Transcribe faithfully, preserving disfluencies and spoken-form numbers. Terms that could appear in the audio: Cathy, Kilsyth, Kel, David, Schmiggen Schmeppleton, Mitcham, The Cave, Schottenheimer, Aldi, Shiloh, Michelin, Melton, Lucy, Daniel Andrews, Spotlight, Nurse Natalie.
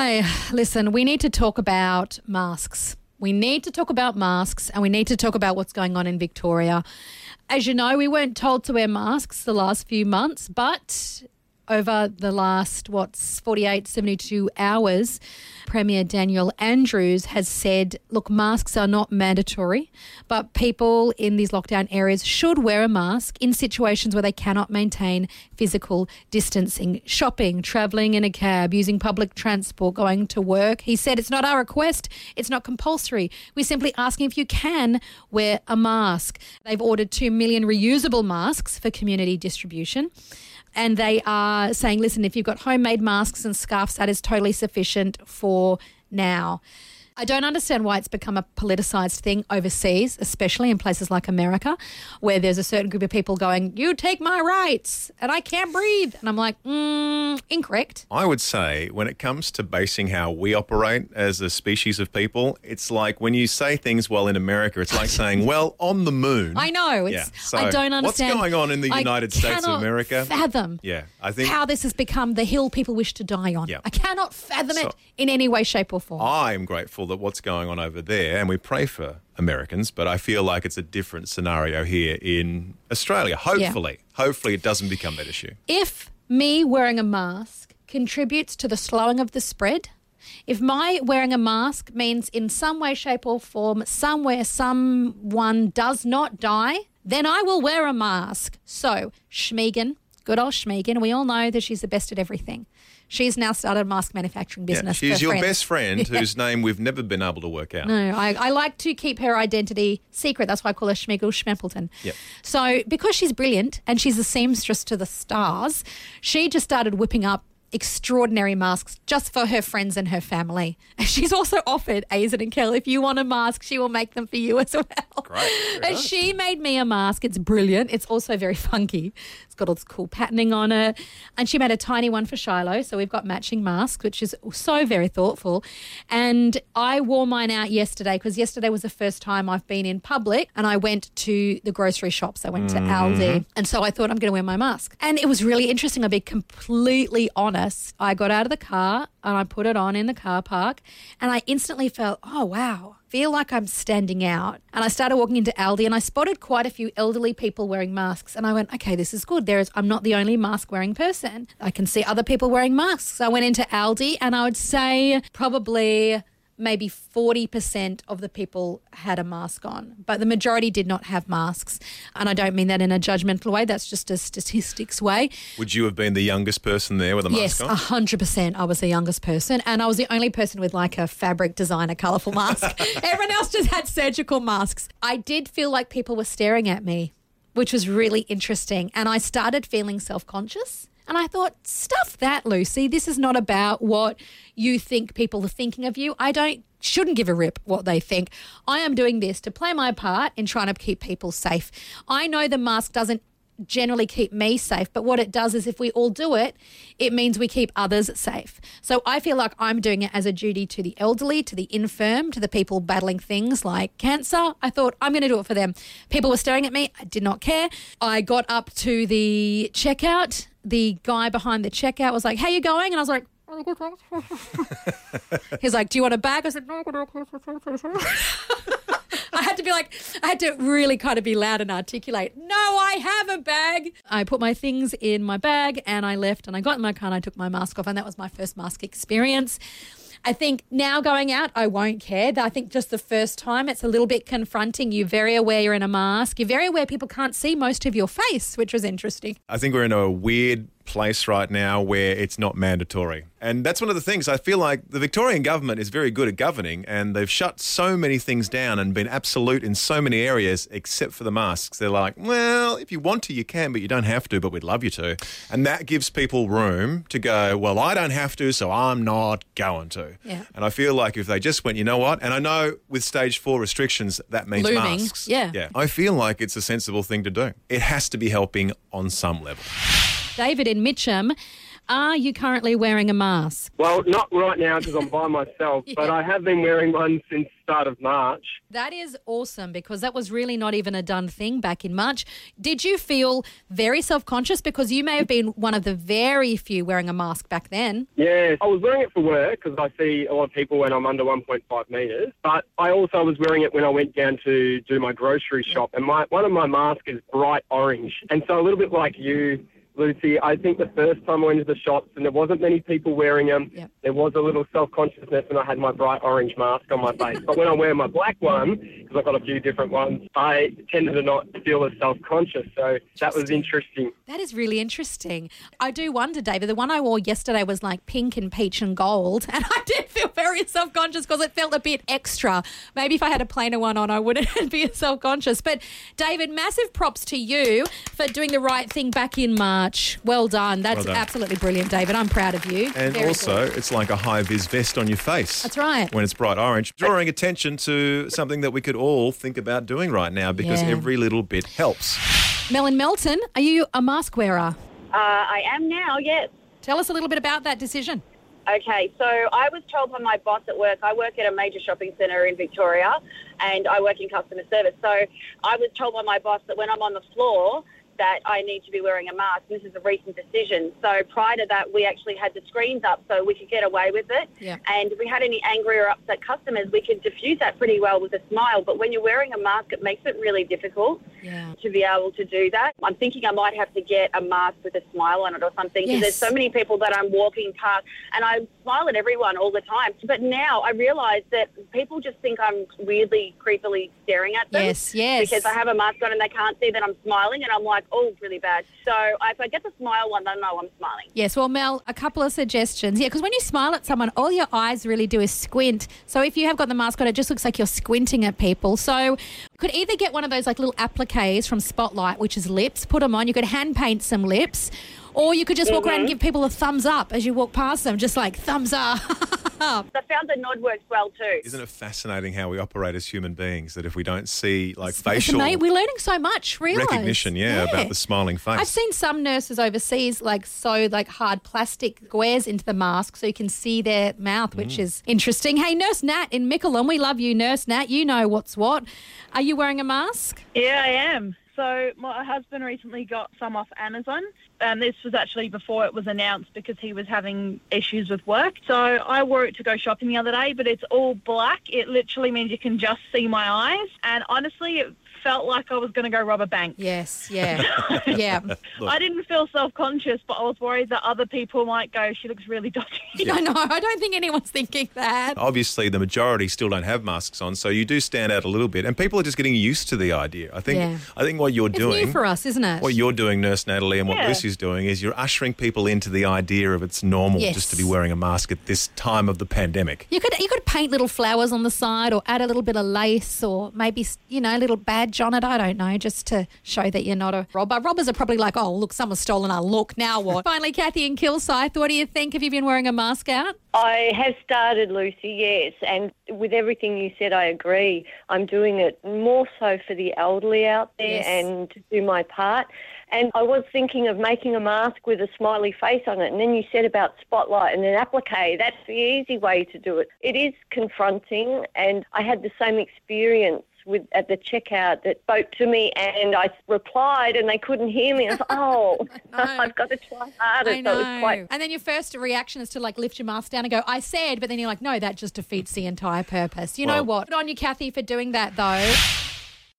Hey, listen, we need to talk about masks. We need to talk about masks and we need to talk about what's going on in Victoria. As you know, we weren't told to wear masks the last few months, but over the last, what's forty-eight, seventy-two hours, Premier Daniel Andrews has said, look, masks are not mandatory, but people in these lockdown areas should wear a mask in situations where they cannot maintain physical distancing, shopping, travelling in a cab, using public transport, going to work. He said, it's not our request. It's not compulsory. We're simply asking if you can wear a mask. They've ordered two million reusable masks for community distribution. And they are saying, listen, if you've got homemade masks and scarves, that is totally sufficient for now. I don't understand why it's become a politicised thing overseas, especially in places like America, where there's a certain group of people going, you take my rights and I can't breathe. And I'm like, mm, incorrect. I would say when it comes to basing how we operate as a species of people, it's like when you say things well in America, it's like saying, well, on the moon. I know. It's, yeah, so I don't understand. What's going on in the United I States of America? I cannot fathom yeah, I think how this has become the hill people wish to die on. Yeah. I cannot fathom so, it in any way, shape or form. I'm grateful that what's going on over there, and we pray for Americans, but I feel like it's a different scenario here in Australia. Hopefully, yeah. hopefully it doesn't become that issue. If me wearing a mask contributes to the slowing of the spread, if my wearing a mask means in some way, shape or form, somewhere someone does not die, then I will wear a mask. So Schmiggen, good old Schmiggen, we all know that she's the best at everything. She's now started a mask manufacturing business. Yeah, she's your friend. best friend yeah. whose name we've never been able to work out. No, I, I like to keep her identity secret. That's why I call her Schmiggen Schmeppleton. Yep. So because she's brilliant and she's a seamstress to the stars, she just started whipping up extraordinary masks just for her friends and her family. She's also offered Aizen and Kel, if you want a mask, she will make them for you as well. Great. And nice. She made me a mask. It's brilliant. It's also very funky. It's got all this cool patterning on it. And she made a tiny one for Shiloh. So we've got matching masks, which is so very thoughtful. And I wore mine out yesterday because yesterday was the first time I've been in public and I went to the grocery shops. I went mm-hmm. to Aldi. And so I thought I'm going to wear my mask. And it was really interesting. I'll be completely honest. I got out of the car and I put it on in the car park and I instantly felt, oh, wow, feel like I'm standing out. And I started walking into Aldi and I spotted quite a few elderly people wearing masks and I went, okay, this is good. There is, I'm not the only mask-wearing person. I can see other people wearing masks. So I went into Aldi and I would say probably maybe forty percent of the people had a mask on, but the majority did not have masks. And I don't mean that in a judgmental way. That's just a statistics way. Would you have been the youngest person there with a mask yes, on? Yes, one hundred percent I was the youngest person and I was the only person with like a fabric designer colourful mask. Everyone else just had surgical masks. I did feel like people were staring at me, which was really interesting. And I started feeling self-conscious. And I thought, stuff that, Lucy. This is not about what you think people are thinking of you. I don't shouldn't give a rip what they think. I am doing this to play my part in trying to keep people safe. I know the mask doesn't generally keep me safe, but what it does is if we all do it, it means we keep others safe. So I feel like I'm doing it as a duty to the elderly, to the infirm, to the people battling things like cancer. I thought I'm going to do it for them. People were staring at me. I did not care. I got up to the checkout. The guy behind the checkout was like, how you going? And I was like, he's like, do you want a bag? I said, no. I had to be like, I had to really kind of be loud and articulate, no, I have a bag. I put my things in my bag and I left and I got in my car and I took my mask off and that was my first mask experience. I think now going out, I won't care. I think just the first time it's a little bit confronting. You're very aware you're in a mask. You're very aware people can't see most of your face, which was interesting. I think we're in a weird place right now where it's not mandatory. And that's one of the things I feel like the Victorian government is very good at governing and they've shut so many things down and been absolute in so many areas except for the masks. They're like, well, if you want to, you can, but you don't have to, but we'd love you to. And that gives people room to go, well, I don't have to, so I'm not going to. Yeah. And I feel like if they just went, you know what? And I know with stage four restrictions, that means Looming. masks. Yeah. yeah. I feel like it's a sensible thing to do. It has to be helping on some level. David in Mitcham Are you currently wearing a mask? Well, not right now because I'm by myself, yeah. but I have been wearing one since the start of March. That is awesome because that was really not even a done thing back in March. Did you feel very self-conscious because you may have been one of the very few wearing a mask back then? Yes, I was wearing it for work because I see a lot of people when I'm under one point five metres, but I also was wearing it when I went down to do my grocery shop, and my one of my masks is bright orange, and so a little bit like you, Lucy, I think the first time I went to the shops and there wasn't many people wearing them, yep. there was a little self-consciousness when I had my bright orange mask on my face. But when I wear my black one, because I've got a few different ones, I tended to not feel as self-conscious. So that was interesting. That is really interesting. I do wonder, David, the one I wore yesterday was like pink and peach and gold, and I did feel very self-conscious because it felt a bit extra. Maybe if I had a plainer one on, I wouldn't be as self-conscious. But, David, massive props to you for doing the right thing back in March. Well done. That's well done. Absolutely brilliant, David. I'm proud of you. And Very also, good. It's like a high-vis vest on your face. That's right. When it's bright orange. Drawing attention to something that we could all think about doing right now because yeah. every little bit helps. Mel and Melton, are you a mask wearer? Uh, I am now, yes. Tell us a little bit about that decision. Okay, so I was told by my boss at work, I work at a major shopping centre in Victoria and I work in customer service. So I was told by my boss that when I'm on the floor that I need to be wearing a mask. This is a recent decision. So prior to that, we actually had the screens up so we could get away with it. Yeah. And if we had any angry or upset customers, we could diffuse that pretty well with a smile. But when you're wearing a mask, it makes it really difficult yeah. to be able to do that. I'm thinking I might have to get a mask with a smile on it or something because yes. there's so many people that I'm walking past and I smile at everyone all the time. But now I realise that people just think I'm weirdly, creepily staring at them. Yes, yes. Because I have a mask on and they can't see that I'm smiling and I'm like, oh, really bad. So if I get the smile one, I know I'm smiling. Yes, well, Mel, a couple of suggestions. Yeah, because when you smile at someone, all your eyes really do is squint. So if you have got the mask on, it just looks like you're squinting at people. So you could either get one of those like little appliques from Spotlight, which is lips, put them on. You could hand paint some lips. Or you could just walk mm-hmm. around and give people a thumbs up as you walk past them, just like thumbs up. I found the nod works well too. Isn't it fascinating how we operate as human beings, that if we don't see like it's facial... Amazing. We're learning so much, really. Recognition, yeah, yeah, about the smiling face. I've seen some nurses overseas like sew like hard plastic squares into the mask so you can see their mouth, which mm. is interesting. Hey, Nurse Nat in Michelin, we love you, Nurse Nat. You know what's what. Are you wearing a mask? Yeah, I am. So my husband recently got some off Amazon, and this was actually before it was announced because he was having issues with work. So I wore it to go shopping the other day, but it's all black. It literally means you can just see my eyes, and honestly, it felt like I was going to go rob a bank. Yes, yeah, yeah. Look. I didn't feel self-conscious, but I was worried that other people might go, she looks really dodgy. Yeah. I know, I don't think anyone's thinking that. Obviously, the majority still don't have masks on, so you do stand out a little bit, and people are just getting used to the idea. I think yeah. I think what you're it's doing... It's new for us, isn't it? What you're doing, Nurse Natalie, and yeah. what Lucy's doing is you're ushering people into the idea of it's normal yes. just to be wearing a mask at this time of the pandemic. You could, you could paint little flowers on the side or add a little bit of lace or maybe, you know, a little badge on it, I don't know, just to show that you're not a robber. Robbers are probably like, oh, look, someone's stolen our look, now what? Finally, Cathy in Kilsyth, what do you think? Have you been wearing a mask out? I have started, Lucy, yes, and with everything you said, I agree. I'm doing it more so for the elderly out there yes. and to do my part. And I was thinking of making a mask with a smiley face on it, and then you said about Spotlight and an applique. That's the easy way to do it. It is confronting, and I had the same experience with at the checkout that spoke to me, and I replied and they couldn't hear me. I was like, oh, I've got to try harder. I know. So it was quite... And then your first reaction is to like lift your mask down and go, I said, but then you're like, no, that just defeats the entire purpose. You well, know what? Good on you, Cathy, for doing that though.